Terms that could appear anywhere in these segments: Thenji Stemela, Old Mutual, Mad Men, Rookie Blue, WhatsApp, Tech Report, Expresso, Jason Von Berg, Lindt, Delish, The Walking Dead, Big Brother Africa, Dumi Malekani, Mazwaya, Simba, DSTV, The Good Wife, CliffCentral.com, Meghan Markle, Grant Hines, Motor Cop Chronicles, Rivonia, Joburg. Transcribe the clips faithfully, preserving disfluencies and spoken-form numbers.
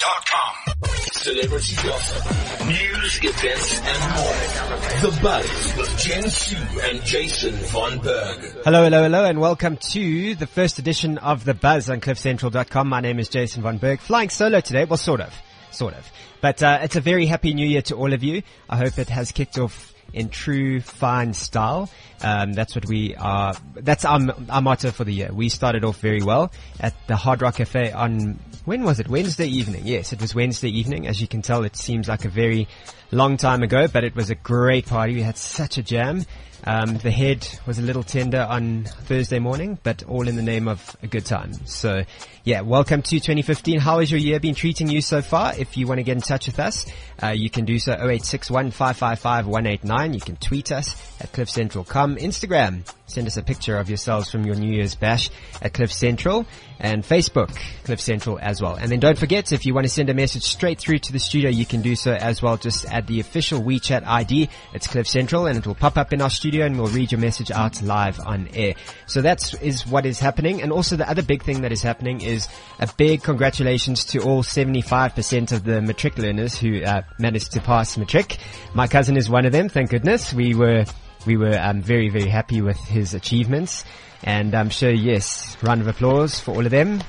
CliffCentral dot com. Celebrity gossip, news, events, and more. The Buzz with Jen Hsu and Jason Von Berg. Hello, hello, hello, and welcome to the first edition of The Buzz on cliff central dot com. My name is Jason Von Berg, flying solo today. Well, sort of, sort of. But uh, it's a very happy new year to all of you. I hope it has kicked off in true fine style. Um, that's what we are. That's our, our motto for the year. We started off very well at the Hard Rock Cafe on, when was it? Wednesday evening. Yes, it was Wednesday evening. As you can tell, it seems like a very long time ago, but it was a great party. We had such a jam. Um, the head was a little tender on Thursday morning, but all in the name of a good time. So yeah, welcome to twenty fifteen. How has your year been treating you so far? If you want to get in touch with us, uh, you can do so oh eight six one, five five five, one eight nine. You can tweet us at cliff central dot com. Instagram, send us a picture of yourselves from your New Year's bash at Cliff Central, and Facebook, Cliff Central as well. And then don't forget, if you want to send a message straight through to the studio, you can do so as well. Just add the official WeChat I D. It's Cliff Central, and it will pop up in our studio, and we'll read your message out live on air. So that is what is happening. And also the other big thing that is happening is a big congratulations to all seventy-five percent of the matric learners who uh, managed to pass matric. My cousin is one of them. Thank goodness. We were, we were um, very, very happy with his achievements. And I'm sure, yes, round of applause for all of them.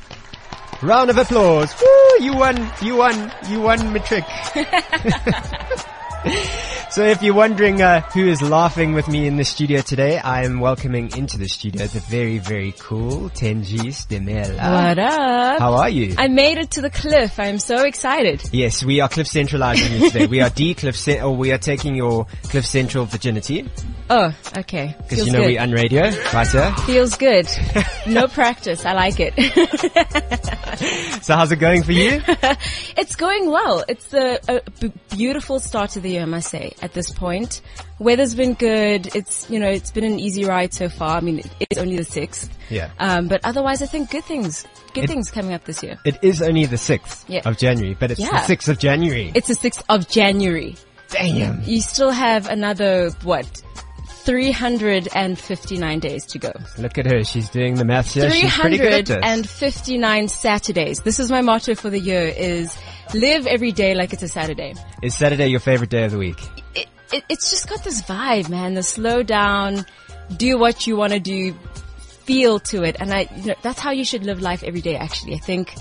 Round of applause. Woo, you won, you won, you won matric. So if you're wondering uh, who is laughing with me in the studio today, I am welcoming into the studio the very, very cool Thenji Stemela. What up? How are you? I made it to the cliff. I'm so excited. Yes, we are Cliff Centralizing you today. We are de-Cliff Cent- or we are taking your Cliff Central virginity. Oh, okay. Because you know good. We on radio, right here. Feels good. No practice. I like it. So how's it going for you? It's going well. It's a, a b- beautiful start to the year, I must say. At this point, weather's been good. It's, you know, it's been an easy ride so far. I mean, it's only the sixth. Yeah. Um, but otherwise, I think good things, good it, things coming up this year. It is only the sixth yeah. of January, but it's yeah. the sixth of January. It's the sixth of January. Damn. You still have another, what? three hundred fifty-nine days to go. Look at her. She's doing the maths here. She's pretty good at this. three hundred fifty-nine Saturdays. This is my motto for the year, is live every day like it's a Saturday. Is Saturday your favorite day of the week? It, it, it's just got this vibe, man. The slow down, do what you want to do, feel to it. And I, you know, that's how you should live life every day, actually. I think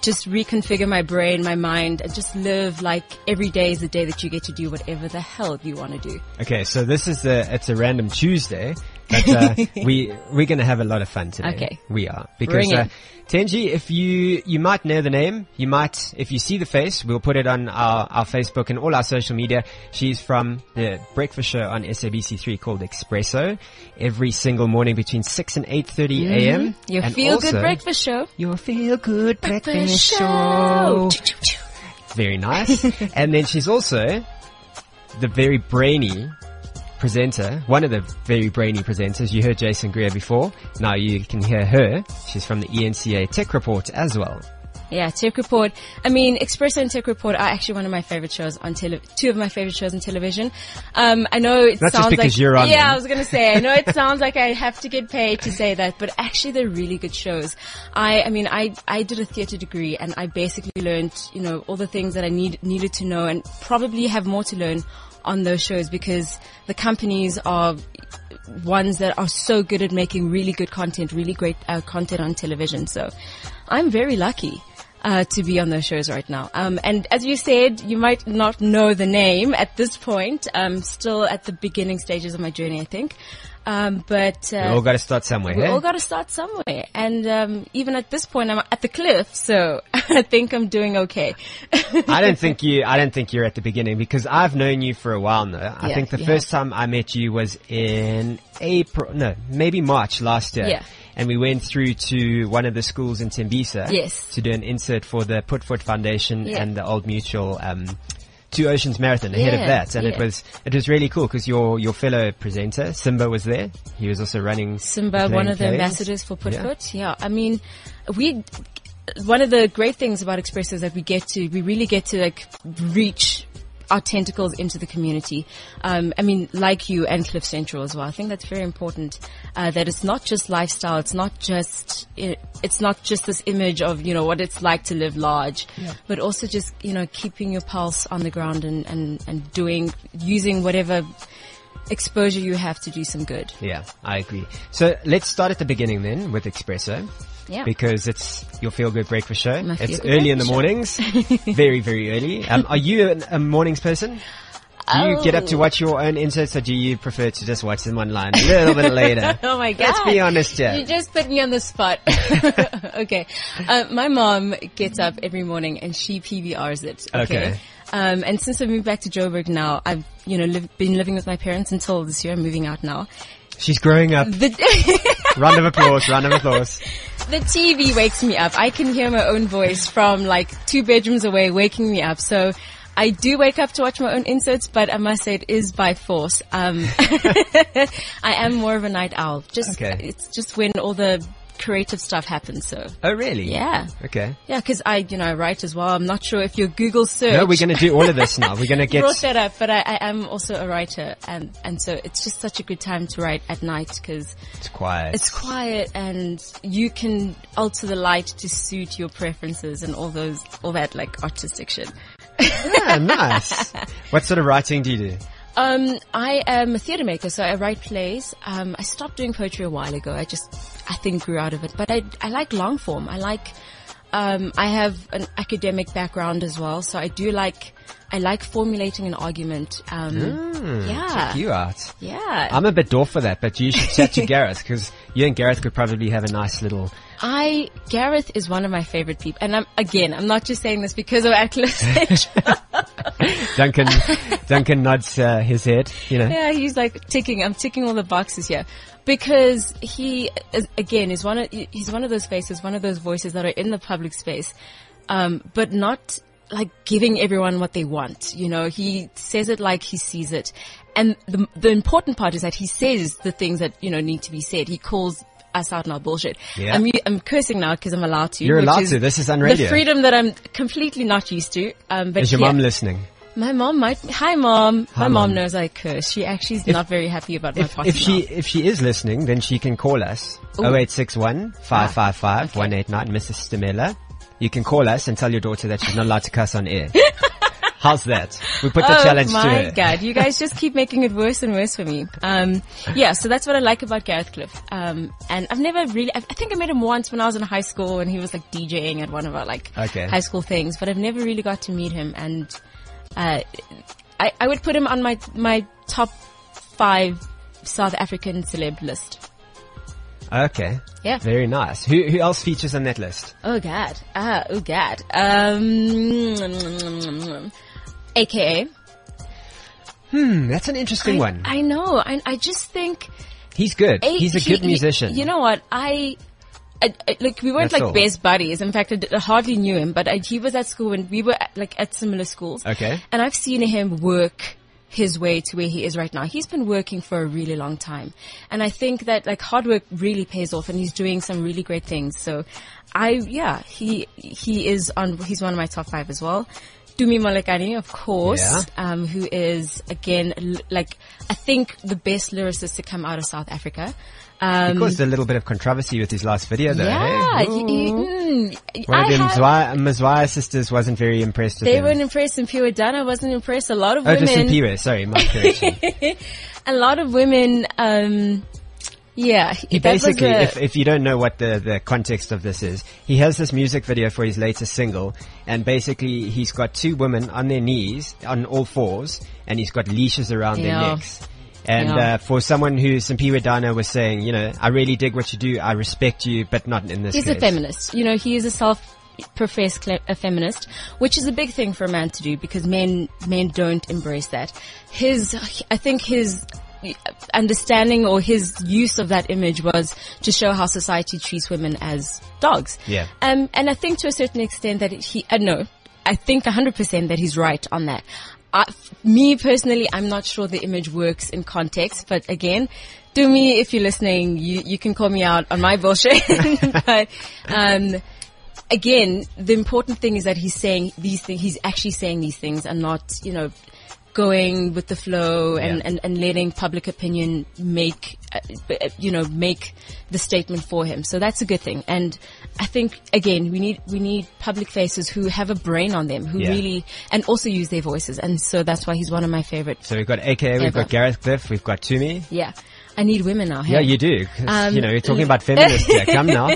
just reconfigure my brain, my mind, and just live like every day is the day that you get to do whatever the hell you want to do. Okay, so this is a, it's a random Tuesday, but uh, we, we're going to have a lot of fun today. Okay. We are. Because uh, Thenji, if you, you might know the name, you might, if you see the face, we'll put it on our, our Facebook and all our social media. She's from the breakfast show on S A B C three called Expresso every single morning between six and eight thirty mm-hmm. a m. Your feel-good breakfast show. Your feel-good breakfast show. Very nice. And then she's also the very brainy presenter, one of the very brainy presenters. You heard Jason Greer before. Now you can hear her. She's from the E N C A Tech Report as well. Yeah, Tech Report. I mean, Expresso and Tech Report are actually one of my favorite shows on tele- two of my favorite shows on television. Um, I know it Not sounds just because like, you're on yeah, them. I was going to say, I know it sounds like I have to get paid to say that, but actually they're really good shows. I, I mean, I, I did a theater degree and I basically learned, you know, all the things that I need, needed to know and probably have more to learn on those shows because the companies are ones that are so good at making really good content, really great uh, content on television. So I'm very lucky. Uh, to be on those shows right now. Um, and as you said, you might not know the name at this point. I'm still at the beginning stages of my journey, I think. Um, but, uh, we all gotta start somewhere. We eh? all gotta start somewhere. And, um, even at this point, I'm at the cliff, so I think I'm doing okay. I don't think you, I don't think you're at the beginning because I've known you for a while now. I yeah, think the first have. time I met you was in April, no, maybe March last year. Yeah. And we went through to one of the schools in Tembisa yes. to do an insert for the Put Foot Foundation yeah. and the Old Mutual um, Two Oceans Marathon ahead yeah. of that. And yeah. it was it was really cool because your, your fellow presenter, Simba, was there. He was also running. Simba, one of the players. ambassadors for Put yeah. Foot. Yeah, I mean, we... One of the great things about Expresso is that we get to, we really get to like reach our tentacles into the community. Um, I mean, like you and Cliff Central as well. I think that's very important, uh, that it's not just lifestyle. It's not just, it, it's not just this image of, you know, what it's like to live large, yeah. but also just, you know, keeping your pulse on the ground and, and, and doing, using whatever exposure you have to do some good. Yeah, I agree. So let's start at the beginning then with Expresso. Yeah. Because it's your feel-good breakfast show. My it's early in the mornings. very, very early. Um, are you an, a mornings person? Do you oh. get up to watch your own inserts, or do you prefer to just watch them online a little bit later? Oh my God. Let's be honest here. You just put me on the spot. Okay. Uh, my mom gets up every morning and she P B Rs it. Okay. okay. Um, and since I've moved back to Joburg now, I've, you know, live, been living with my parents until this year. I'm moving out now. She's growing up. Round of applause, round of applause. The T V wakes me up. I can hear my own voice from like two bedrooms away waking me up. So I do wake up to watch my own inserts, but I must say it is by force. Um, I am more of a night owl. Just, okay. It's just when all the creative stuff happens. So. Oh, really? Yeah. Okay. Yeah, because I, you know, I write as well. I'm not sure if your Google search. No, we're going to do all of this now. We're going to get. Brought that up, but I, I am also a writer, and and so it's just such a good time to write at night because it's quiet. It's quiet, and you can alter the light to suit your preferences and all those, all that like artistic shit. Yeah, nice. What sort of writing do you do? Um, I am a theatre maker, so I write plays. Um, I stopped doing poetry a while ago. I just, I think, grew out of it. But I, I like long form. I like, um, I have an academic background as well, so I do like, I like formulating an argument. Um, mm, yeah, check you out. Yeah, I'm a bit dwarf for that, but you should chat to Gareth because you and Gareth could probably have a nice little. I, Gareth is one of my favorite people. And I'm, again, I'm not just saying this because of Cliff Central. Duncan, Duncan nods uh, his head, you know. Yeah, he's like ticking, I'm ticking all the boxes here. Because he, is, again, is one of, he's one of those faces, one of those voices that are in the public space, um, but not like giving everyone what they want. You know, he says it like he sees it. And the, the important part is that he says the things that, you know, need to be said. He calls us out in our bullshit. Yeah. I'm, I'm cursing now because I'm allowed to. You're allowed to. This is on radio. The freedom that I'm completely not used to. Um, but is your yeah, mom listening? My mom might. Hi, mom. Hi, my mom, mom knows I curse. She actually is if, not very happy about my podcast. If she now. if she is listening, then she can call us. oh eight six one, five five five, one eight nine. Missus Stemela. You can call us and tell your daughter that she's not allowed to cuss on air. How's that? We put the oh challenge to her. Oh my God. You guys just keep making it worse and worse for me. Um, yeah, so that's what I like about Gareth Cliff. Um, and I've never really, I've, I think I met him once when I was in high school and he was like DJing at one of our like okay. high school things, but I've never really got to meet him. And, uh, I, I would put him on my, my top five South African celeb list. Okay. Yeah. Very nice. Who who else features on that list? Oh God. Ah, oh God. Um, A K A. Hmm, that's an interesting I, one. I know. I I just think he's good. A, he's a he, good musician. He, you know what? I, I, I look. We weren't that's like all. best buddies. In fact, I, I hardly knew him. But I, he was at school and we were at, like at similar schools. Okay. And I've seen him work his way to where he is right now. He's been working for a really long time. And I think that like hard work really pays off and he's doing some really great things. So I, yeah, he, he is on, he's one of my top five as well. Dumi Malekani, of course, yeah. um, who is again, l- like I think the best lyricist to come out of South Africa. Um, he caused a little bit of controversy with his last video though. Yeah. Hey? He, he, mm, One I of the Mazwaya sisters wasn't very impressed with They him. weren't impressed, and Simphiwe Dana wasn't impressed. A lot of oh, women. Oh, just Simphiwe, sorry, my correction. A lot of women, um, yeah. He basically, a, if, if you don't know what the, the context of this is, he has this music video for his latest single, and basically he's got two women on their knees, on all fours, and he's got leashes around yeah. their necks. And, yeah. uh, for someone who Simphiwe Dana was saying, you know, I really dig what you do. I respect you, but not in this He's case. a feminist. You know, he is a self-professed cl- a feminist, which is a big thing for a man to do because men, men don't embrace that. His, I think his understanding or his use of that image was to show how society treats women as dogs. Yeah. Um, and I think to a certain extent that he, uh, no, I think one hundred percent that he's right on that. I, me personally, I'm not sure the image works in context, but again, do me if you're listening, you, you can call me out on my bullshit. But, um, again, the important thing is that he's saying these things, he's actually saying these things and not, you know, going with the flow and, yeah. and, and letting public opinion make, uh, you know, make the statement for him. So that's a good thing. And I think, again, we need, we need public faces who have a brain on them, who yeah. really, and also use their voices. And so that's why he's one of my favorites. So we've got A K A, ever. We've got Gareth Cliff, we've got Tumi. Yeah. I need women now. Hey? Yeah, you do. Um, you know, you're talking about feminists here. Come now. Le-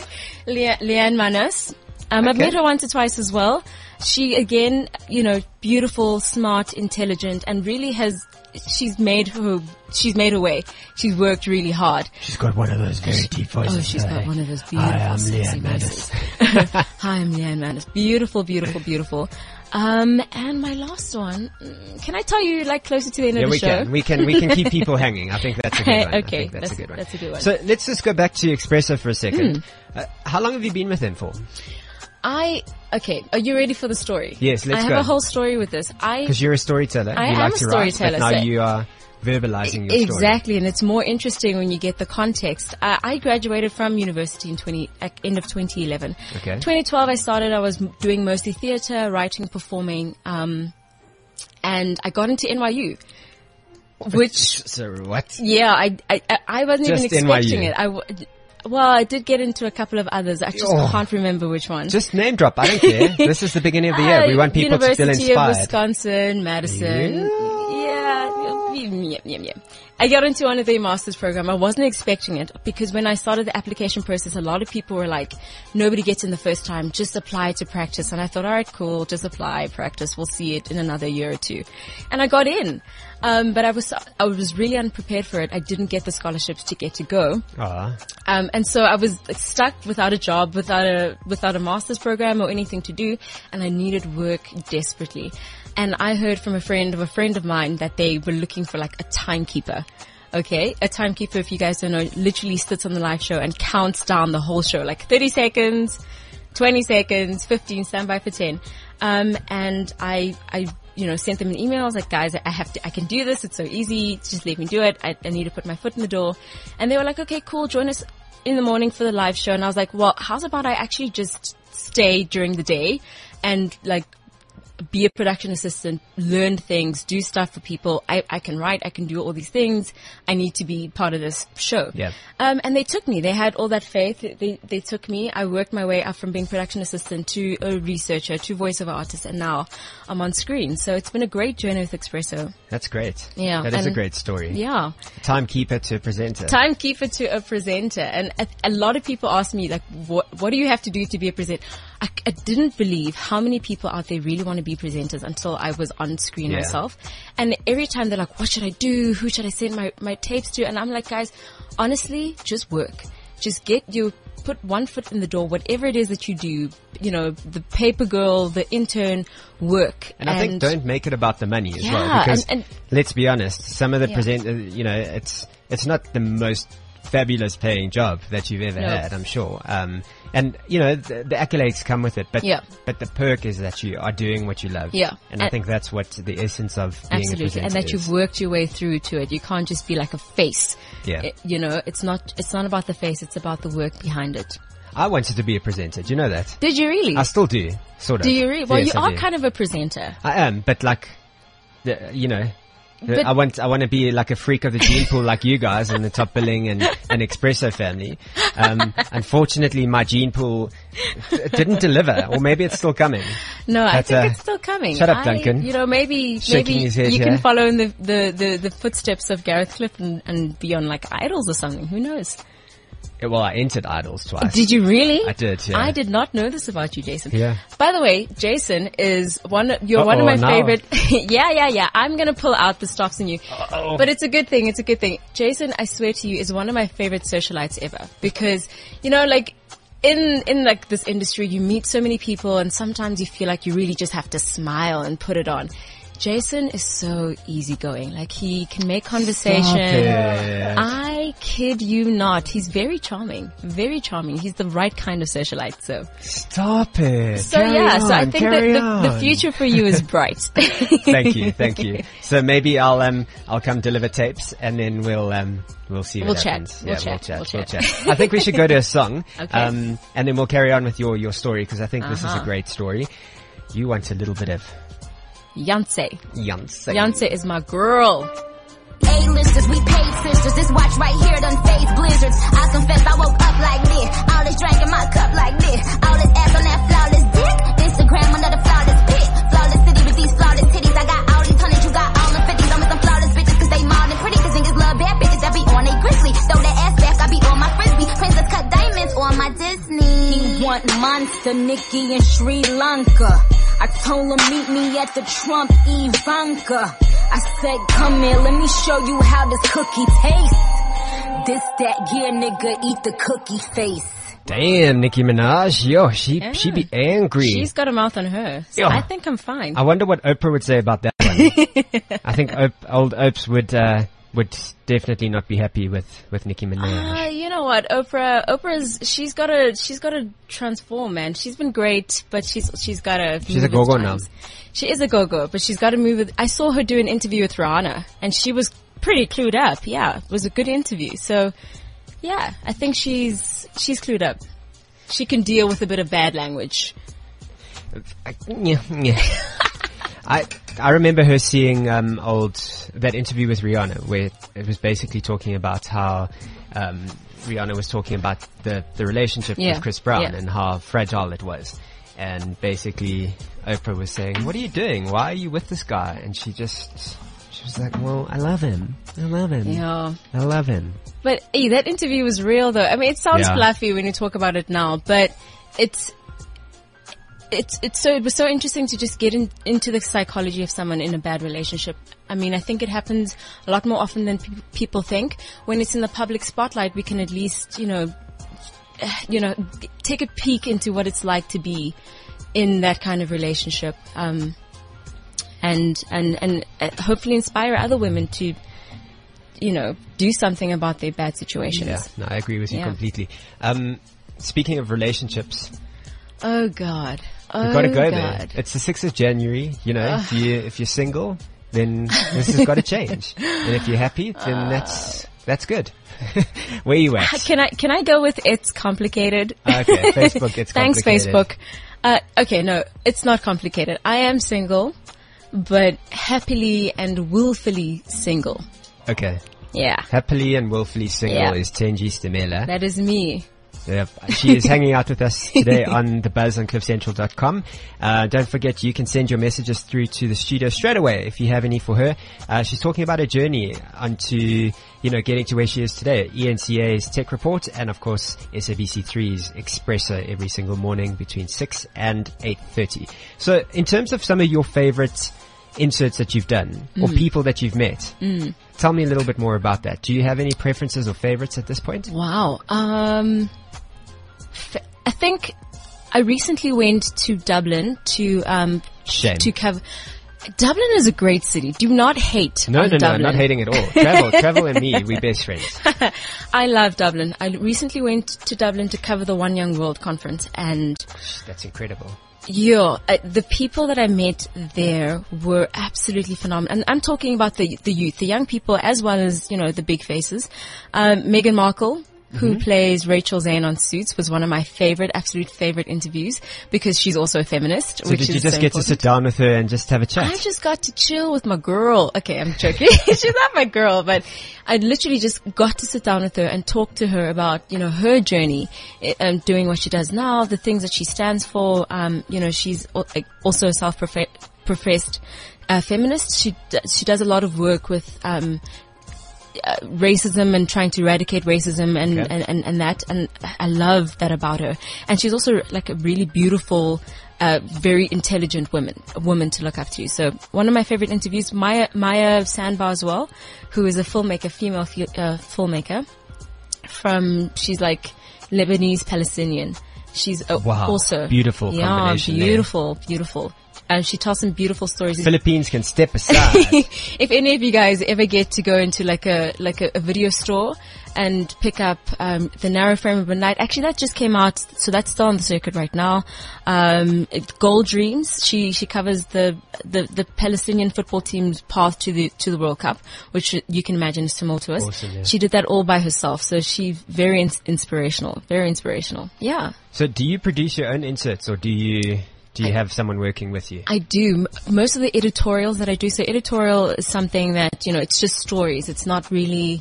Leanne Manas. Um, okay. I've met her once or twice as well. She, again, you know, beautiful, smart, intelligent, and really has, she's made her, she's made her way. She's worked really hard. She's got one of those very she, deep voices. Oh, she's got one of those beautiful, Hi, I'm Leanne Manas. Hi, I'm Leanne Manas. Beautiful, beautiful, beautiful. Um, and my last one, can I tell you like closer to the end yeah, of the we show? Yeah, we can. We can keep people hanging. I think that's a good one. Okay, that's, that's a good one. That's a good one. So let's just go back to Expresso for a second. Mm. Uh, how long have you been with them for? I, okay, are you ready for the story? Yes, let's go. I have go. a whole story with this. I Because you're a storyteller. I you am like a to storyteller. Write, but now so you are verbalizing your exactly, story. Exactly, and it's more interesting when you get the context. Uh, I graduated from university in twenty at end of twenty eleven. Okay. twenty twelve I started, I was doing mostly theater, writing, performing, um, and I got into N Y U. Which... so what? Yeah, I, I, I wasn't Just even expecting N Y U. It. I w- Well, I did get into a couple of others. I just oh. can't remember which one. Just name drop. I don't care. This is the beginning of the year. We want people University to feel inspired. University of Wisconsin, Madison. Yeah. yeah, yeah, yeah. I got into one of their master's program. I wasn't expecting it because when I started the application process, a lot of people were like, nobody gets in the first time. Just apply to practice. And I thought, all right, cool. Just apply, practice. We'll see it in another year or two. And I got in. Um, but I was, I was really unprepared for it. I didn't get the scholarships to get to go. Uh-huh. Um, and so I was stuck without a job, without a, without a master's program or anything to do. And I needed work desperately. And I heard from a friend of a friend of mine that they were looking for like a timekeeper. Okay. A timekeeper, if you guys don't know, literally sits on the live show and counts down the whole show, like thirty seconds, twenty seconds, fifteen, standby for ten. Um, and I, I, you know, sent them an email. I was like, guys, I have to, I can do this. It's so easy. Just let me do it. I, I need to put my foot in the door. And they were like, okay, cool. Join us in the morning for the live show. And I was like, well, how's about I actually just stay during the day and like be a production assistant, learn things, do stuff for people. I, I can write. I can do all these things. I need to be part of this show. Yeah. Um, and they took me. They had all that faith. They, they took me. I worked my way up from being production assistant to a researcher to voiceover artist. And now I'm on screen. So it's been a great journey with Expresso. That's great. Yeah. That is a great story. Yeah. Timekeeper to presenter. Timekeeper to a presenter. And a, a lot of people ask me, like, what, what do you have to do to be a presenter? I, I didn't believe how many people out there really want to be presenters until I was on screen yeah. myself. And every time they're like, what should I do? Who should I send my, my tapes to? And I'm like, guys, honestly, just work. Just get your, put one foot in the door, whatever it is that you do, you know, the paper girl, the intern, work. And, and I think don't make it about the money as yeah, well, because and, and let's be honest, some of the yeah. presenters, you know, it's, it's not the most fabulous paying job that you've ever no. had, I'm sure. Um, and you know, the, the accolades come with it, but, yeah. but the perk is that you are doing what you love. Yeah. And, and I think that's what the essence of being absolutely. a presenter and that is. You've worked your way through to it. You can't just be like a face. Yeah. It, you know, it's not, it's not about the face. It's about the work behind it. I wanted to be a presenter. Do you know that? Did you really? I still do, sort of. Do you really? Well, yes, you are kind of a presenter. I am, but like, you know, But I want I want to be like a freak of the gene pool like you guys in the Top Billing and, and Expresso family. Um, unfortunately, my gene pool didn't deliver, or maybe it's still coming. No, but, I think uh, it's still coming. Shut up, I, Duncan. You know, maybe Shaking maybe his head you here. Can follow in the, the, the, the footsteps of Gareth Cliff and, and be on like Idols or something. Who knows? Well, I entered Idols twice. Did you really? I did, yeah. I did not know this about you, Jason. Yeah. By the way, Jason is one, you're Uh-oh, one of my no. favorite. yeah, yeah, yeah. I'm going to pull out the stops on you. Uh-oh. But it's a good thing. It's a good thing. Jason, I swear to you, is one of my favorite socialites ever because, you know, like, In, in like this industry, you meet so many people and sometimes you feel like you really just have to smile and put it on. Jason is so easygoing. Like, he can make conversation. I kid you not. He's very charming. Very charming. He's the right kind of socialite, so. Stop it. So, carry yeah. On, so, I think that the, the future for you is bright. Thank you. Thank you. So, maybe I'll, um, I'll come deliver tapes and then we'll, um, we'll see what we'll happens. Chat. Yeah, we'll, we'll chat. chat. We'll chat. We'll chat. I think we should go to a song. Okay. Um, and then we'll carry on with your, your story because I think uh-huh. this is a great story. You want a little bit of Yancey. Yancey. Yancey is my girl. A-listers, we paid sisters. This watch right here done fades blizzards. I confess I woke up like this. All this drink in my cup like this. All this ass on that flawless dick. Instagram another flawless pic. Flawless city with these flawless titties. I got all these hundreds, you got all the fifties. I'm with some flawless bitches cause they mild and pretty. Cause niggas love bad bitches that be on they grizzly. Throw that ass back, I be on my frisbee. Princess cut diamonds on my Disney. He want Monster Nikki in Sri Lanka. I told him meet me at the Trump Ivanka. I said, come here, let me show you how this cookie tastes. This, that, yeah, nigga, eat the cookie face. Damn, Nicki Minaj. Yo, she, yeah. she be angry. She's got a mouth on her. So I think I'm fine. I wonder what Oprah would say about that one. I think Op- old Opes would, uh, would definitely not be happy with, with Nicki Minaj. Uh, you know what, Oprah, Oprah's, she's gotta, she's gotta transform, man. She's been great, but she's, she's gotta. She's a go-go now. She is a go-go, but she's got to move with, I saw her do an interview with Rihanna, and she was pretty clued up. Yeah, it was a good interview. So, yeah, I think she's she's clued up. She can deal with a bit of bad language. I, yeah, yeah. I I remember her seeing um old that interview with Rihanna, where it was basically talking about how um Rihanna was talking about the the relationship yeah. with Chris Brown yeah. and how fragile it was. And basically, Oprah was saying, what are you doing? Why are you with this guy? And she just, she was like, well, I love him. I love him. Yeah. I love him. But hey, that interview was real though. I mean, it sounds yeah. fluffy when you talk about it now, but it's, it's, it's so, it was so interesting to just get in, into the psychology of someone in a bad relationship. I mean, I think it happens a lot more often than pe- people think. When it's in the public spotlight, we can at least, you know, you know, take a peek into what it's like to be in that kind of relationship, um, and and and hopefully inspire other women to, you know, do something about their bad situations. Yeah, no, I agree with you yeah. completely. Um, speaking of relationships, oh God, oh we've got to go there. It's the sixth of January. You know, if you if you're single, then this has got to change, and if you're happy, then uh. that's. That's good. Where you at? Can I can I go with it's complicated? Okay, Facebook, it's complicated. Thanks, Facebook. Uh, okay, no, it's not complicated. I am single, but happily and willfully single. Okay. Yeah. Happily and willfully single yeah. is Thenji Stemela. That is me. Yep. She is hanging out with us today on The Buzz on cliff central dot com. Uh, don't forget, you can send your messages through to the studio straight away if you have any for her. Uh, she's talking about her journey onto, you know, getting to where she is today. E N C A's Tech Report and, of course, S A B C three's Expresso every single morning between six and eight thirty. So in terms of some of your favorite inserts that you've done mm. or people that you've met, mm. tell me a little bit more about that. Do you have any preferences or favorites at this point? Wow. Um... I think I recently went to Dublin to um Shame. to cover. Dublin is a great city. Do not hate. No, no, Dublin. no, I'm not hating at all. Travel, travel, and me, we best friends. I love Dublin. I recently went to Dublin to cover the One Young World conference, and that's incredible. Yeah, uh, the people that I met there were absolutely phenomenal. And I'm talking about the the youth, the young people, as well as, you know, the big faces. Um, Meghan Markle, who mm-hmm. plays Rachel Zane on Suits, was one of my favorite, absolute favorite interviews because she's also a feminist. So which did you is just so get important. to sit down with her and just have a chat? I just got to chill with my girl. Okay, I'm joking. She's not my girl, but I literally just got to sit down with her and talk to her about, you know, her journey and doing what she does now, the things that she stands for. Um, you know, she's also a self-professed uh, feminist. She she does a lot of work with um Uh, racism and trying to eradicate racism and, okay. and, and, and that, and I love that about her. And she's also like a really beautiful, uh, very intelligent woman, a woman to look up to. So one of my favorite interviews, Maya, Maya Sandbar as well, who is a filmmaker, female, fe- uh, filmmaker from, she's like Lebanese Palestinian. She's uh, wow, also beautiful yeah, combination. Beautiful, there. beautiful. Um, she tells some beautiful stories. Philippines can step aside. If any of you guys ever get to go into like a like a, a video store and pick up um, The Narrow Frame of Midnight, actually that just came out, so that's still on the circuit right now. Um, Goal Dreams. She she covers the, the the Palestinian football team's path to the to the World Cup, which you can imagine is tumultuous. Awesome, yeah. She did that all by herself, so she's very in- inspirational, very inspirational. Yeah. So do you produce your own inserts, or do you? Do you I, have someone working with you? I do. Most of the editorials that I do, so editorial is something that, you know, it's just stories. It's not really,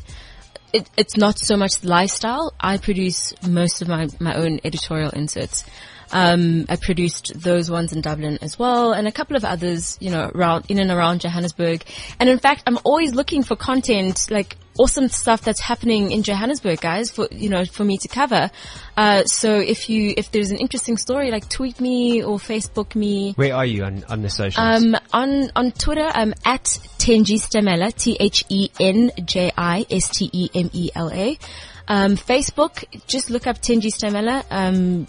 it, it's not so much lifestyle. I produce most of my, my own editorial inserts. Um, I produced those ones in Dublin as well, and a couple of others, you know, around, in and around Johannesburg. And in fact, I'm always looking for content, like awesome stuff that's happening in Johannesburg, guys, for, you know, for me to cover. Uh, so if you, if there's an interesting story, like tweet me or Facebook me. Where are you on, on the socials? Um, on, on Twitter, I'm at Thenji Stemela, T H E N J I S T E M E L A. Um, Facebook, just look up Thenji Stemela. Um,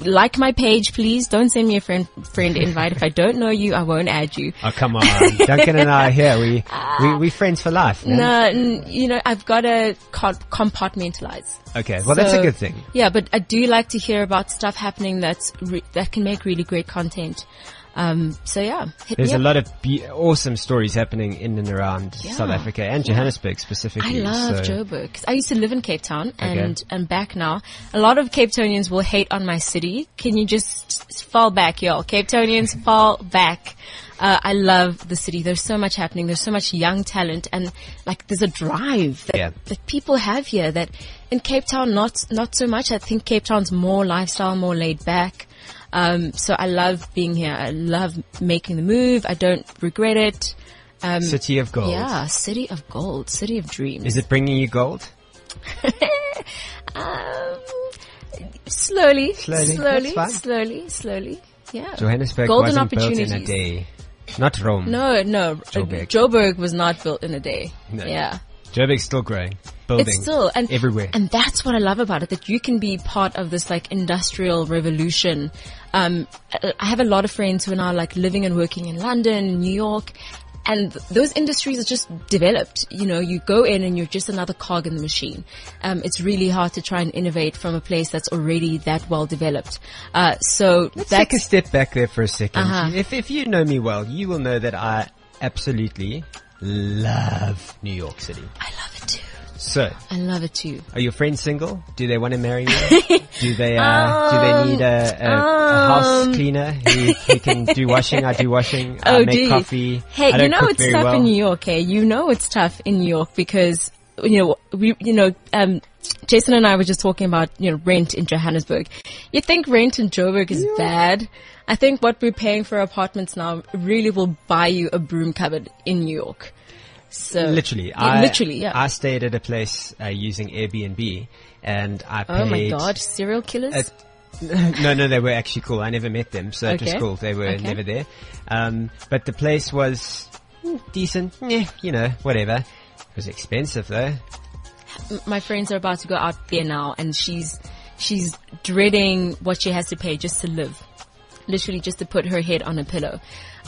Like my page, please. Don't send me a friend friend invite. If I don't know you, I won't add you. Oh, come on. Duncan and I are here. We, we, we friends for life. No, no, you know, I've got to compartmentalize. Okay. Well, so, that's a good thing. Yeah, but I do like to hear about stuff happening that's, re- that can make really great content. Um, so yeah, hit there's me up. A lot of be- awesome stories happening in and around yeah. South Africa and Johannesburg yeah. specifically. I love so. Joburg. I used to live in Cape Town and okay. I'm back now. A lot of Cape Townians will hate on my city. Can you just fall back, y'all? Cape Townians, fall back. Uh, I love the city. There's so much happening. There's so much young talent, and like there's a drive that, yeah. that people have here that in Cape Town, not, not so much. I think Cape Town's more lifestyle, more laid back. Um, so I love being here. I love making the move. I don't regret it. Um, City of gold. Yeah, city of gold, city of dreams. Is it bringing you gold? um, slowly, slowly, slowly, slowly, slowly. Yeah. Johannesburg Golden wasn't built in a day. Not Rome. No, no. Joburg, Joburg was not built in a day. No. Yeah. Joburg's still growing. Building it's still and everywhere, and that's what I love about it—that you can be part of this like industrial revolution. Um, I have a lot of friends who are now like living and working in London, New York, and those industries are just developed. You know, you go in and you're just another cog in the machine. Um, it's really hard to try and innovate from a place that's already that well developed. Uh, so let's take a step back there for a second. Uh-huh. If if you know me well, you will know that I absolutely love New York City. I love it too. So I love it too. Are your friends single? Do they want to marry you? Do they uh, um, do they need a, a, um, a house cleaner who, who can do washing? I do washing. Oh, I make do you? coffee. Hey, I don't you know cook it's tough well. in New York. Hey, you know it's tough in New York because you know we you know um Jason and I were just talking about you know rent in Johannesburg. You think rent in Joburg is yeah. bad? I think what we're paying for apartments now really will buy you a broom cupboard in New York. So literally, yeah, I, literally, yeah. I stayed at a place uh, using Airbnb, and I paid. Oh my God, serial killers! A, no, no, they were actually cool. I never met them, so okay. it was cool. They were okay. never there. Um, but the place was decent. Yeah, you know, whatever. It was expensive though. My friends are about to go out there now, and she's she's dreading what she has to pay just to live. Literally, just to put her head on a pillow.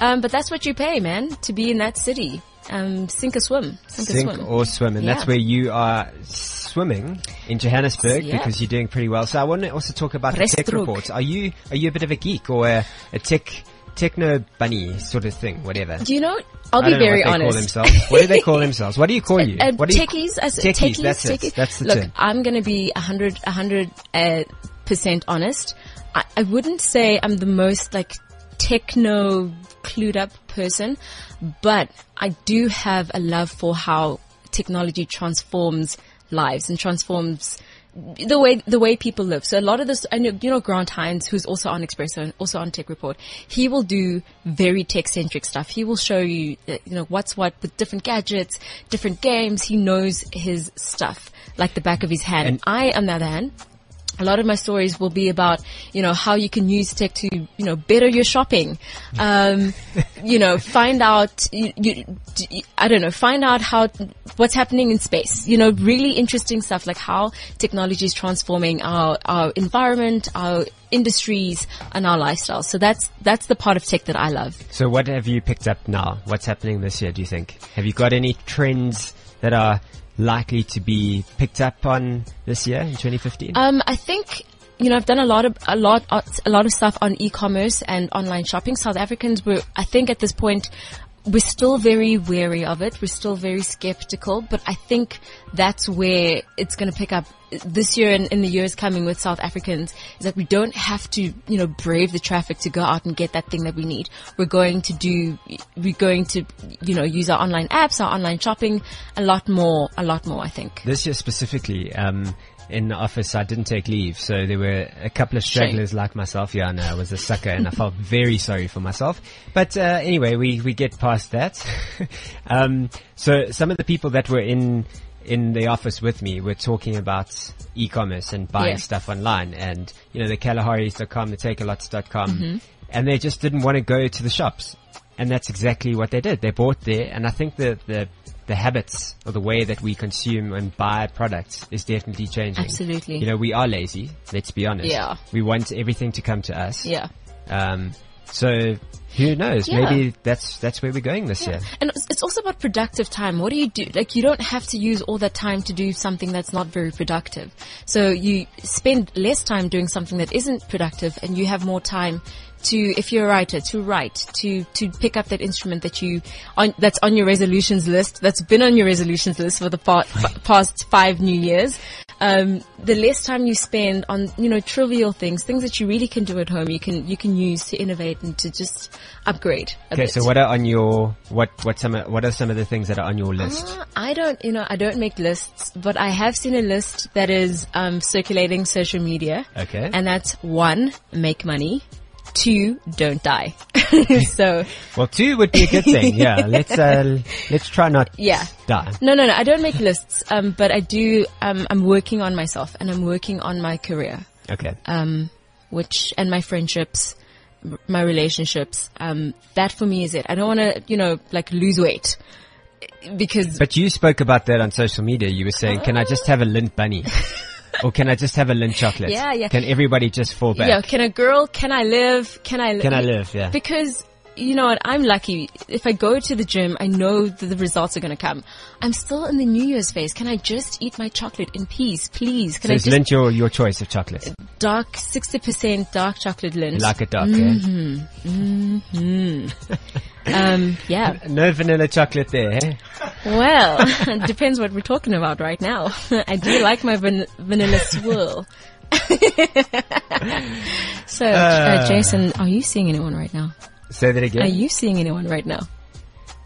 Um, but that's what you pay, man, to be in that city. Um, sink or swim. Sink, sink or swim. or swim. And yeah. that's where you are swimming in Johannesburg yeah. because you're doing pretty well. So I want to also talk about Rest the tech drug. reports. Are you, are you a bit of a geek or a, a tech, techno bunny sort of thing? Whatever. Do you know, I'll I be very what honest. What do they call themselves? What do you call you? Uh, uh, what do you techies, uh, techies, techies. That's techies. It. That's the Look, term. I'm going to be a hundred, a hundred, uh, percent honest. I, I wouldn't say I'm the most like techno clued up person, but I do have a love for how technology transforms lives and transforms the way the way people live. So a lot of this, I know, you know, Grant Hines, who's also on Expresso and also on Tech Report, he will do very tech-centric stuff. He will show you, you know, what's what with different gadgets, different games. He knows his stuff like the back of his hand. And I, on the other hand, a lot of my stories will be about, you know, how you can use tech to, you know, better your shopping. Um, you know, find out, you, you, I don't know, find out how, what's happening in space. You know, really interesting stuff like how technology is transforming our, our environment, our industries, and our lifestyle. So that's, that's the part of tech that I love. So what have you picked up now? What's happening this year, do you think? Have you got any trends that are likely to be picked up on this year in twenty fifteen? Um, I think, you know, I've done a lot of, a lot, a lot of stuff on e-commerce and online shopping. South Africans were, I think at this point, we're still very wary of it. We're still very skeptical, but I think that's where it's going to pick up this year and in the years coming with South Africans, is that we don't have to, you know, brave the traffic to go out and get that thing that we need. We're going to do, we're going to, you know, use our online apps, our online shopping a lot more, a lot more, I think. This year specifically, um, in the office, I didn't take leave, so there were a couple of stragglers Shame. like myself. Yeah, I know, I was a sucker, and I felt very sorry for myself. But uh, anyway, we, we get past that. um, so some of the people that were in in the office with me were talking about e-commerce and buying yeah. stuff online, and you know, the Kalahari's dot com, the Takealots dot com, mm-hmm. and they just didn't want to go to the shops, and that's exactly what they did. They bought there, and I think the the the habits or the way that we consume and buy products is definitely changing. Absolutely. You know, we are lazy. Let's be honest. Yeah. We want everything to come to us. Yeah. Um, so who knows? Yeah. Maybe that's, that's where we're going this yeah. year. And it's also about productive time. What do you do? Like, you don't have to use all that time to do something that's not very productive. So you spend less time doing something that isn't productive, and you have more time to, if you're a writer, to write, to, to pick up that instrument that you, on, that's on your resolutions list, that's been on your resolutions list for the pa- f- past five New Years. Um, the less time you spend on, you know, trivial things, things that you really can do at home, you can, you can use to innovate and to just upgrade. Okay. Bit. So what are on your, what, what some, what are some of the things that are on your list? Uh, I don't, you know, I don't make lists, but I have seen a list that is, um, circulating social media. Okay. And that's one, make money. Two, don't die. So, well, two would be a good thing. Yeah, let's uh, let's try not yeah. die. No, no, no. I don't make lists, um, but I do. Um, I'm working on myself, and I'm working on my career. Okay. Um, which and my friendships, my relationships. Um, that for me is it. I don't want to, you know, like lose weight. Because. But you spoke about that on social media. You were saying, oh. "Can I just have a Lindt bunny?" Or can I just have a Lindt chocolate? Yeah, yeah. Can everybody just fall back? Yeah, can a girl, can I live, can I live? Can I live, yeah. Because, you know what, I'm lucky. If I go to the gym, I know that the results are going to come. I'm still in the New Year's phase. Can I just eat my chocolate in peace, please? Can so I is just Lindt your, your choice of chocolate? Dark, sixty percent dark chocolate Lindt. Like a dark, mm-hmm. yeah? Mm-hmm. Um, yeah. No vanilla chocolate there, eh? Well, it depends what we're talking about right now. I do like my van- vanilla swirl. So, uh, uh, Jason, are you seeing anyone right now? Say that again. Are you seeing anyone right now?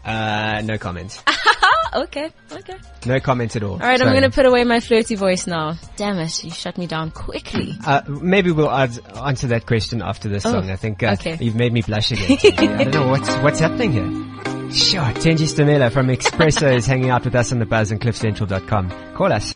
Uh, no comment. Okay, okay. No comment at all. All right, Sorry. I'm going to put away my flirty voice now. Damn it, you shut me down quickly. Uh, maybe we'll ad- answer that question after this oh, song. I think uh, okay. you've made me blush again. I don't know what's what's happening here. Sure, Thenji Stemela from Expresso is hanging out with us on the buzz on cliff central dot com. Call us.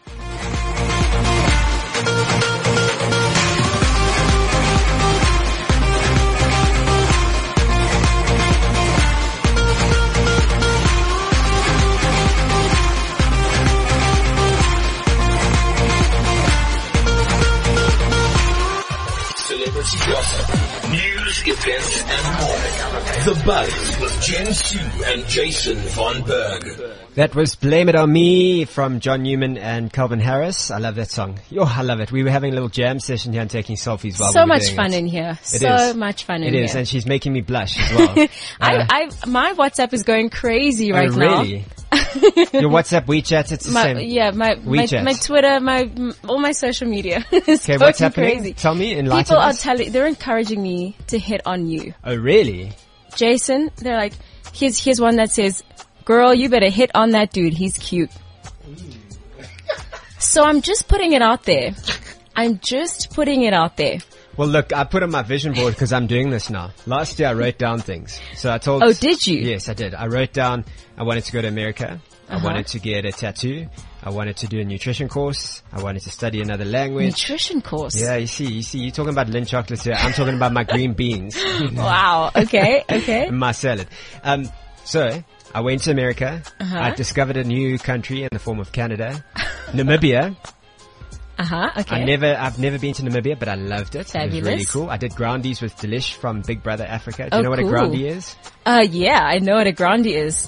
Events and more. The Buzz with Jen Sue and Jason Von Berg. That was Blame It On Me from John Newman and Calvin Harris. I love that song. Oh, I love it. We were having a little jam session here and taking selfies while so we were doing it. So much fun in here. So much fun in here. It is, and she's making me blush as well. uh, I, I, my WhatsApp is going crazy right oh, really? now. Your WhatsApp, WeChat, it's the my, same. Yeah, my, my my Twitter, my all my social media. Okay, what's happening? Crazy. Tell me, enlighten People us. are telling, they're encouraging me to hit on you. Oh, really? Jason, they're like, here's here's one that says, "Girl, you better hit on that dude. He's cute." So I'm just putting it out there. I'm just putting it out there. Well, look, I put on my vision board because I'm doing this now. Last year, I wrote down things. So I told... Oh, did you? Yes, I did. I wrote down, I wanted to go to America. Uh-huh. I wanted to get a tattoo. I wanted to do a nutrition course. I wanted to study another language. Nutrition course? Yeah, you see, you see, you're talking about Lindt chocolates here. I'm talking about my green beans. Wow. Okay, okay. My salad. Um, so... I went to America. Uh-huh. I discovered a new country in the form of Canada, Namibia. Uh huh. Okay. I never, I've never been to Namibia, but I loved it. Fabulous. It was really cool. I did groundies with Delish from Big Brother Africa. Do you oh, know what cool. a groundie is? Uh, yeah, I know what a groundie is.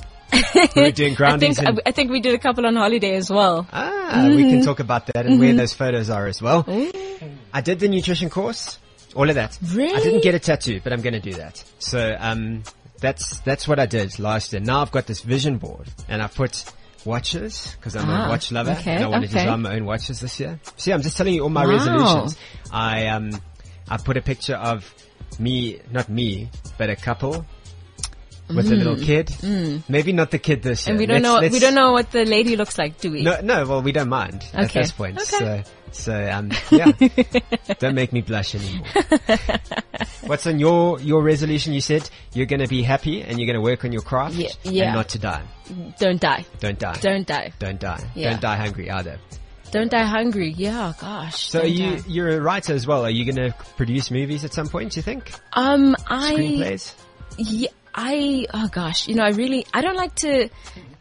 We're doing groundies. I think, I think we did a couple on holiday as well. Ah, mm-hmm. We can talk about that and mm-hmm. where those photos are as well. Mm. I did the nutrition course, all of that. Really? I didn't get a tattoo, but I'm going to do that. So, um. that's, that's what I did last year. Now I've got this vision board and I put watches, because I'm ah, a watch lover, okay, and I want okay. to design my own watches this year. See, I'm just telling you all my wow. resolutions. I, um, I put a picture of me, not me, but a couple with mm. a little kid. Mm. Maybe not the kid this year. And we don't let's, know, let's, we don't know what the lady looks like, do we? No, no, well, we don't mind okay. at this point. Okay. So, so, um, yeah, don't make me blush anymore. What's on your, your resolution? You said you're going to be happy and you're going to work on your craft yeah, yeah. and not to die. Don't die. Don't die. Don't die. Don't die. Yeah. Don't die hungry either. Don't die hungry. Yeah, gosh. So you, die. you're a writer as well. Are you going to produce movies at some point, do you think? Um, I, Screenplays? Yeah. I, oh gosh, you know, I really, I don't like to,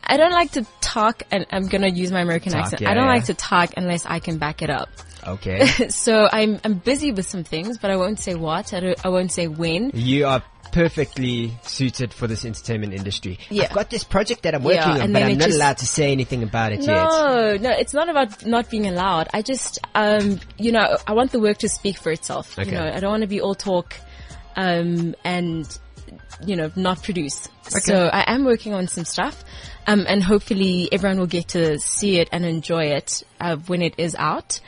I don't like to talk, and I'm going to use my American talk, accent. Yeah, I don't yeah. like to talk unless I can back it up. Okay. So I'm, I'm busy with some things, but I won't say what, I, don't, I won't say when. You are perfectly suited for this entertainment industry. Yeah. I've got this project that I'm working yeah, on, but I'm not just, allowed to say anything about it no, yet. No, no, it's not about not being allowed. I just, um, you know, I want the work to speak for itself. Okay. You know, I don't want to be all talk, um, and, you know, not produce. Okay. So I am working on some stuff, um, and hopefully everyone will get to see it and enjoy it uh, when it is out.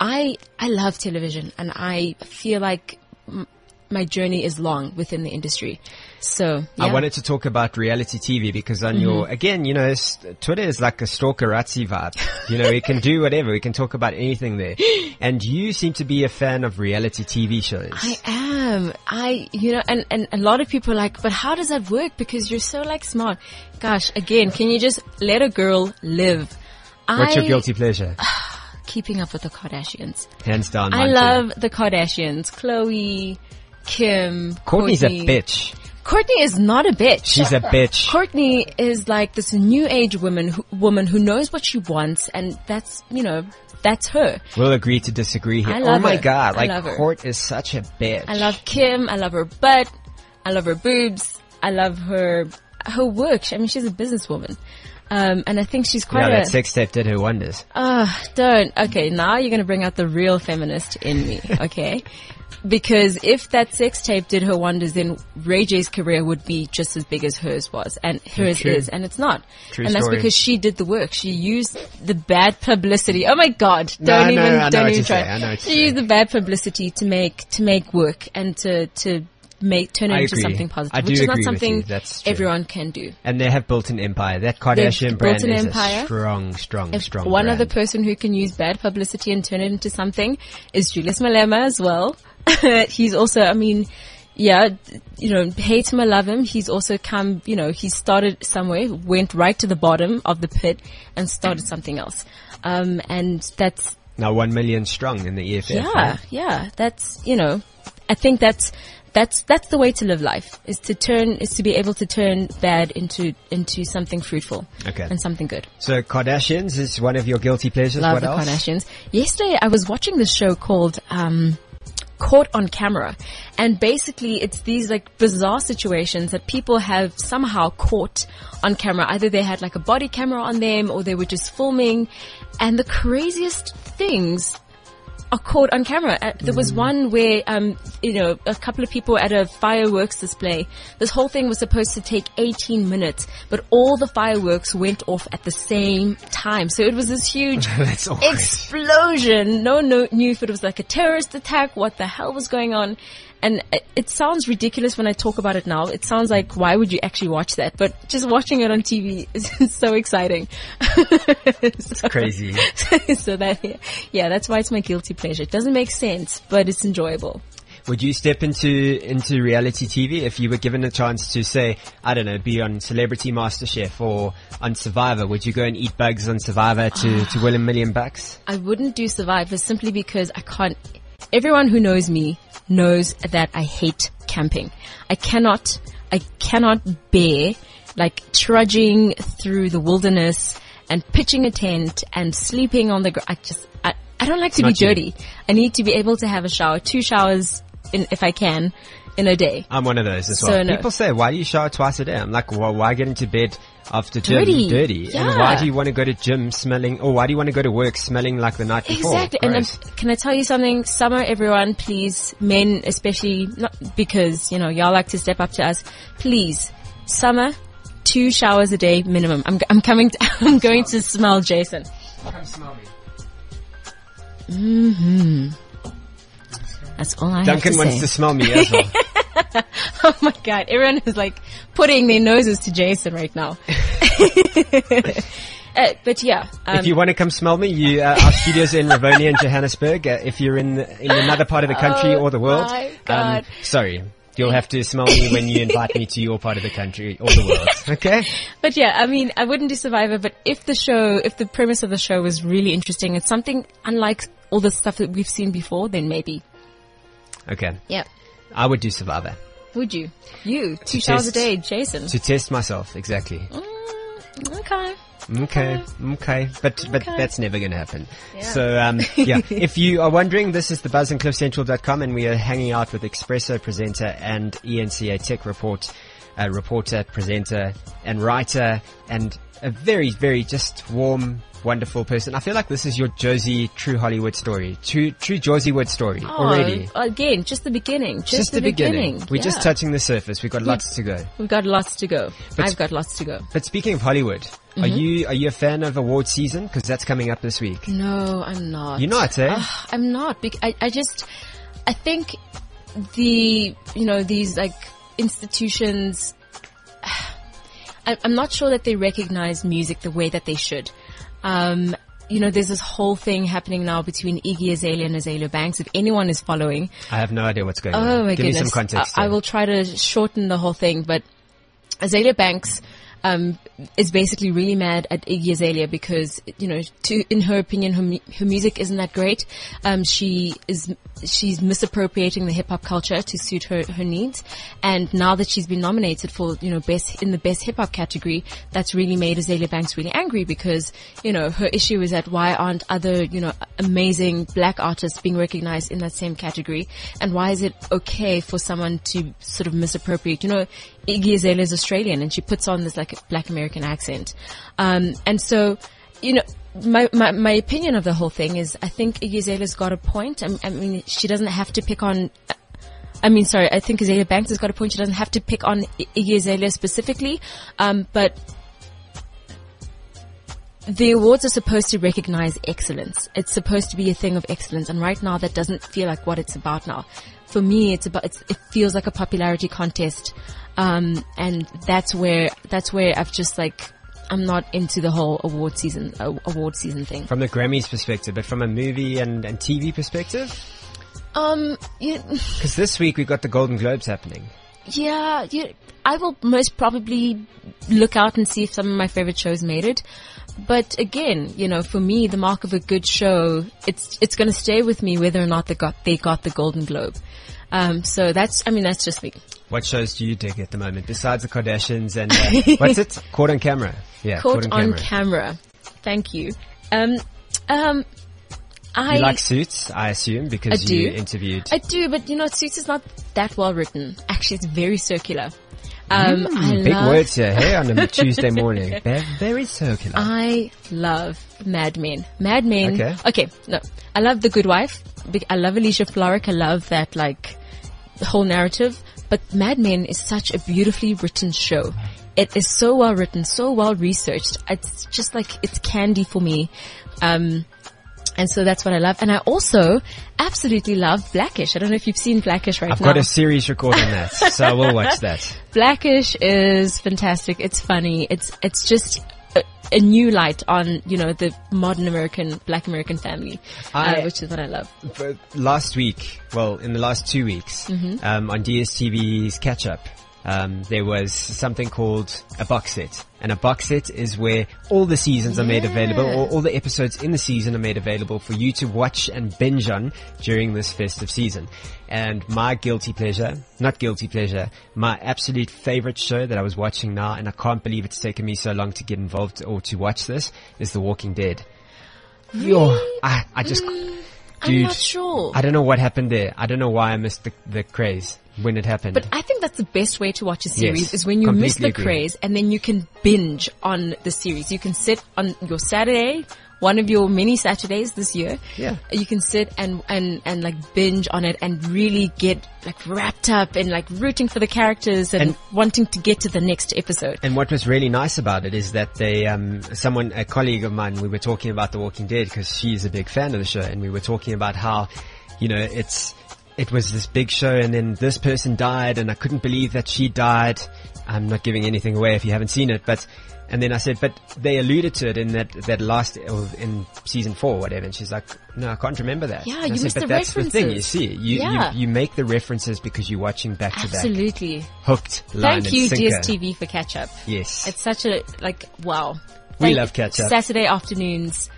I I love television, and I feel like m- my journey is long within the industry. So yeah. I wanted to talk about reality T V because on mm-hmm. your again, you know, st- Twitter is like a stalkerazzi vibe. You know, we can do whatever, we can talk about anything there. And you seem to be a fan of reality T V shows. I am. I, you know, and and a lot of people are like, but how does that work? Because you're so like smart. Gosh, again, can you just let a girl live? What's I, your guilty pleasure? Keeping up with the Kardashians, hands down. I love too. the Kardashians. Khloe, Kim, Kourtney's Kourtney. a bitch. Kourtney is not a bitch. She's a bitch. Kourtney is like this new age woman who, woman who knows what she wants, and that's, you know, that's her. We'll agree to disagree here. I love oh my her. God, like Kourt is such a bitch. I love Kim. I love her butt. I love her boobs. I love her, her work. I mean, she's a businesswoman. Um, and I think she's quite. Yeah, no, that sex tape did her wonders. Ah, oh, don't. Okay, now you're gonna bring out the real feminist in me, okay? Because if that sex tape did her wonders, then Ray J's career would be just as big as hers was, and hers True. is, and it's not. True and that's story. Because she did the work. She used the bad publicity. Oh my God! Don't no, even, no, I don't know even what try. Say, I know what she used say. the bad publicity to make to make work and to to. Make turn it I into agree. something positive, I which is not something everyone can do. And they have built an empire. That Kardashian They've brand is empire. a strong, strong, if strong. One brand. Other person who can use bad publicity and turn it into something is Julianne Margulies as well. He's also, I mean, yeah, you know, hate him or love him, he's also come. You know, he started somewhere, went right to the bottom of the pit, and started something else. Um, and that's now one million strong in the E F F. Yeah, right? yeah, that's you know, I think that's. That's, that's the way to live life, is to turn, is to be able to turn bad into, into something fruitful. Okay. And something good. So Kardashians is one of your guilty pleasures. Love what the else? Kardashians. Yesterday I was watching this show called, um, Caught on Camera. And basically it's these like bizarre situations that people have somehow caught on camera. Either they had like a body camera on them or they were just filming, and the craziest things are caught on camera. Uh, there was one where, um, you know, a couple of people at a fireworks display. This whole thing was supposed to take eighteen minutes, but all the fireworks went off at the same time. So it was this huge explosion. No one no, knew if it was like a terrorist attack, what the hell was going on. And it sounds ridiculous when I talk about it now. It sounds like, why would you actually watch that? But just watching it on T V is so exciting. so, it's crazy. So that, yeah, yeah, that's why it's my guilty pleasure. It doesn't make sense, but it's enjoyable. Would you step into, into reality T V if you were given a chance to, say, I don't know, be on Celebrity MasterChef or on Survivor? Would you go and eat bugs on Survivor to, to win a million bucks? I wouldn't do Survivor simply because I can't. Everyone who knows me knows that I hate camping. I cannot, I cannot bear like trudging through the wilderness and pitching a tent and sleeping on the ground. I just, I, I don't like to be dirty. I need to be able to have a shower, two showers in, if I can, in a day. I'm one of those as well. So no. People say, why do you shower twice a day? I'm like, well, why get into bed after gym dirty? dirty? Yeah. And why do you want to go to gym smelling, or why do you want to go to work smelling like the night before? Exactly. Gross. And I'm, can I tell you something? Summer, everyone, please, men especially, not because, you know, y'all like to step up to us, please Summer, two showers a day minimum. I'm I'm coming. To, I'm going to smell Jason. Come smell me. Mm-hmm. That's all I Duncan have to say. Duncan wants to smell me as well. Oh my God. Everyone is like putting their noses to Jason right now. uh, but yeah. Um, if you want to come smell me, you, uh, our studio's in Rivonia and Johannesburg. Uh, if you're in, in another part of the country oh or the world, my God. Um, sorry. You'll have to smell me when you invite me to your part of the country or the world. Okay? But yeah, I mean, I wouldn't do Survivor, but if the show, if the premise of the show was really interesting, it's something unlike all the stuff that we've seen before, then maybe. Okay. Yeah. I would do Survivor. Would you? You? Two to showers test, a day, Jason. To test myself, exactly. Mm, okay. Okay, okay, but but okay. That's never going to happen. Yeah. So um, yeah, if you are wondering, this is the Buzz and Cliff Central dot com, and we are hanging out with Expresso presenter and E N C A Tech Report uh, reporter, presenter, and writer, and a very very just warm, wonderful person. I feel like this is your Josie True Hollywood story, true true Josie Wood story oh, already. Again, just the beginning, just, just the, the beginning. beginning. We're yeah. just touching the surface. We've got lots to go. We've got lots to go. But I've got lots to go. But speaking of Hollywood. Mm-hmm. Are you are you a fan of award season? Because that's coming up this week. No, I'm not. You're not, eh? Uh, I'm not. Bec- I I just I think the you know these like institutions. I, I'm not sure that they recognize music the way that they should. Um, you know, there's this whole thing happening now between Iggy Azalea and Azealia Banks. If anyone is following, I have no idea what's going on. Oh my Give goodness! Me some context. I, I will try to shorten the whole thing, but Azealia Banks. Um, is basically really mad at Iggy Azalea because, you know, to, in her opinion, her, mu- her music isn't that great. Um, she is, she's misappropriating the hip hop culture to suit her, her needs. And now that she's been nominated for, you know, best, in the best hip hop category, that's really made Azealia Banks really angry because, you know, her issue is that why aren't other, you know, amazing black artists being recognized in that same category? And why is it okay for someone to sort of misappropriate, you know, Iggy Azalea is Australian and she puts on this like black American accent. Um, and so, you know, my, my, my opinion of the whole thing is I think Iggy Azalea's got a point. I, I mean, she doesn't have to pick on, I mean, sorry, I think Azealia Banks has got a point. She doesn't have to pick on Iggy Azalea specifically. Um, but the awards are supposed to recognize excellence. It's supposed to be a thing of excellence. And right now that doesn't feel like what it's about now. For me, it's about, it's, it feels like a popularity contest. Um, and that's where, that's where I've just like, I'm not into the whole award season, uh, award season thing. From the Grammys perspective, but from a movie and, and T V perspective? Um, yeah. Cause this week we've got the Golden Globes happening. Yeah, yeah, I will most probably look out and see if some of my favorite shows made it. But again, you know, for me, the mark of a good show, it's, it's going to stay with me whether or not they got, they got the Golden Globe. Um, so that's, I mean, that's just me. What shows do you dig at the moment besides the Kardashians and, uh, what's it? Caught on Camera. Yeah. Caught, caught on, on camera. camera. Thank you. Um, um, I you like Suits, I assume, because I do. you interviewed. I do, but you know, Suits is not that well written. Actually, it's very circular. Um, mm, I big love words here, hey, on a Tuesday morning. They're very circular. I love Mad Men. Mad Men. Okay. Okay. No, I love The Good Wife. I love Alicia Florrick. I love that like whole narrative. But Mad Men is such a beautifully written show. It is so well written, so well researched. It's just like it's candy for me. Um, And so that's what I love. And I also absolutely love Blackish. I don't know if you've seen Blackish right I've now. I've got a series recording that, so I will watch that. Blackish is fantastic. It's funny. It's, it's just a, a new light on, you know, the modern American, black American family, I, uh, which is what I love. Last week, well, in the last two weeks, mm-hmm. um, on D S T V's Catch Up, um, there was something called a box set. And a box set is where all the seasons yeah. are made available, or all the episodes in the season are made available for you to watch and binge on during this festive season. And my guilty pleasure, not guilty pleasure, my absolute favorite show that I was watching now, and I can't believe it's taken me so long to get involved or to watch this, is The Walking Dead. Really? Oh, I, I just, mm, dude, I'm not sure. I don't know what happened there. I don't know why I missed the, the craze. When it happened. But I think that's the best way to watch a series yes, is when you miss the agree. craze and then you can binge on the series. You can sit on your Saturday one of your many Saturdays this year. Yeah. You can sit and, and, and like binge on it and really get like wrapped up in like rooting for the characters and, and wanting to get to the next episode. And what was really nice about it is that they, um, someone, a colleague of mine, we were talking about The Walking Dead because she's a big fan of the show, and we were talking about how, you know, it's, it was this big show and then this person died and I couldn't believe that she died. I'm not giving anything away if you haven't seen it, but, and then I said, but they alluded to it in that, that last, in season four or whatever. And she's like, no, I can't remember that. Yeah, you missed the references. But that's the thing, you see. You, yeah. you, you make the references because you're watching back to back. Absolutely. Hooked, line, and sinker. Thank you, D S T V, for catch up. Yes. It's such a, like, wow. We love catch up. Saturday afternoons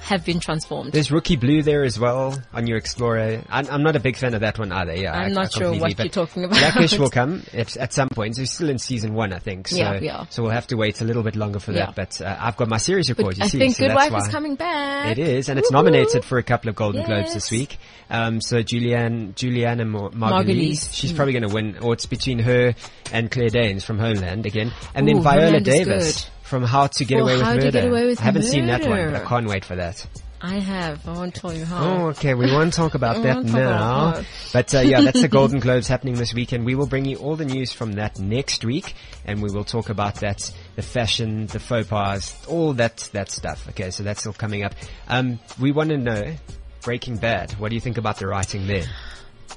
have been transformed. There's Rookie Blue there as well on your Explorer. I'm, I'm not a big fan of that one either. Yeah, I'm I, not I sure what you're talking about. Blackish will come at, at some point. We're still in season one, I think. So, yeah, we are. So we'll have to wait a little bit longer for yeah. that. But uh, I've got my series report. But you I see, think so Good Wife is coming back. It is, and it's Woo-hoo. nominated for a couple of Golden yes. Globes this week. Um, so Julianne, Julianne Mar- Margulies, she's mm. probably going to win, or it's between her and Claire Danes from Homeland again, and Ooh, then Viola Homeland Davis. From How to Get, well, away, with how to get away with Murder. I haven't murder. seen that one. I can't wait for that. I have. I won't tell you how. Oh, okay. We won't talk about that now. About that. But uh, yeah, that's the Golden Globes happening this weekend. We will bring you all the news from that next week, and we will talk about that, the fashion, the faux pas, all that that stuff. Okay, so that's all coming up. Um, we want to know, Breaking Bad, what do you think about the writing there?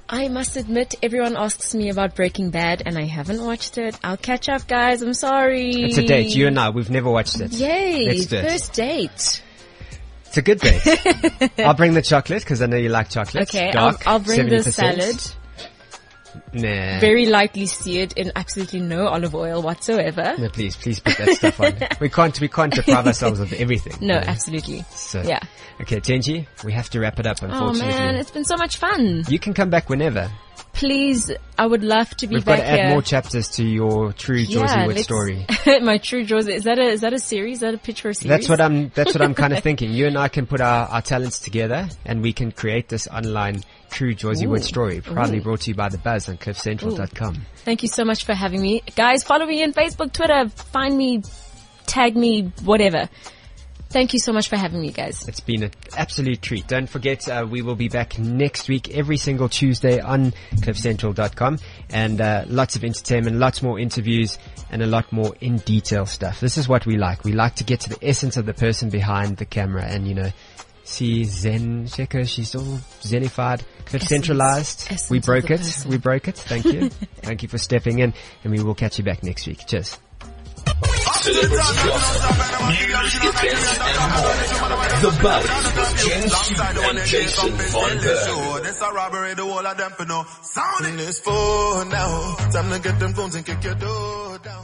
I must admit, everyone asks me about Breaking Bad and I haven't watched it. I'll catch up, guys. I'm sorry. It's a date. You and I, we've never watched it. Yay. Let's do it. First date. It's a good date. I'll bring the chocolate because I know you like chocolate. Okay. Dark, I'll, I'll bring seventy percent the salad. Nah. Very lightly seared in absolutely no olive oil whatsoever. No, please, please put that stuff on. We can't, we can't deprive ourselves of everything. No, you know? Absolutely. So. Yeah. Okay, Thenji, we have to wrap it up, unfortunately. Oh man, it's been so much fun. You can come back whenever. Please, I would love to be We've back here. We've got to add here. more chapters to your True yeah, Josie Wood story. My True Josie, is that a, is that a series? Is that a pitch for a series? That's what I'm, that's what I'm kind of thinking. You and I can put our, our talents together and we can create this online True Josie Ooh. Wood story, proudly Ooh. brought to you by The Buzz on cliff central dot com. Ooh. Thank you so much for having me. Guys, follow me on Facebook, Twitter, find me, tag me, whatever. Thank you so much for having me, guys. It's been an absolute treat. Don't forget, uh, we will be back next week every single Tuesday on cliff central dot com, and uh, lots of entertainment, lots more interviews, and a lot more in detail stuff. This is what we like. We like to get to the essence of the person behind the camera and, you know, see Zen Sheker, she's all Zenified, cliff centralized. We broke it. Person. We broke it. Thank you. Thank you for stepping in, and we will catch you back next week. Cheers. Celebrity gossip, news, events, and more. The Buzz with Jen Hsu and Jason Von Berg. That's a robbery, the whole of them for no. Sound in this phone now. Time to get them phones and kick your door down.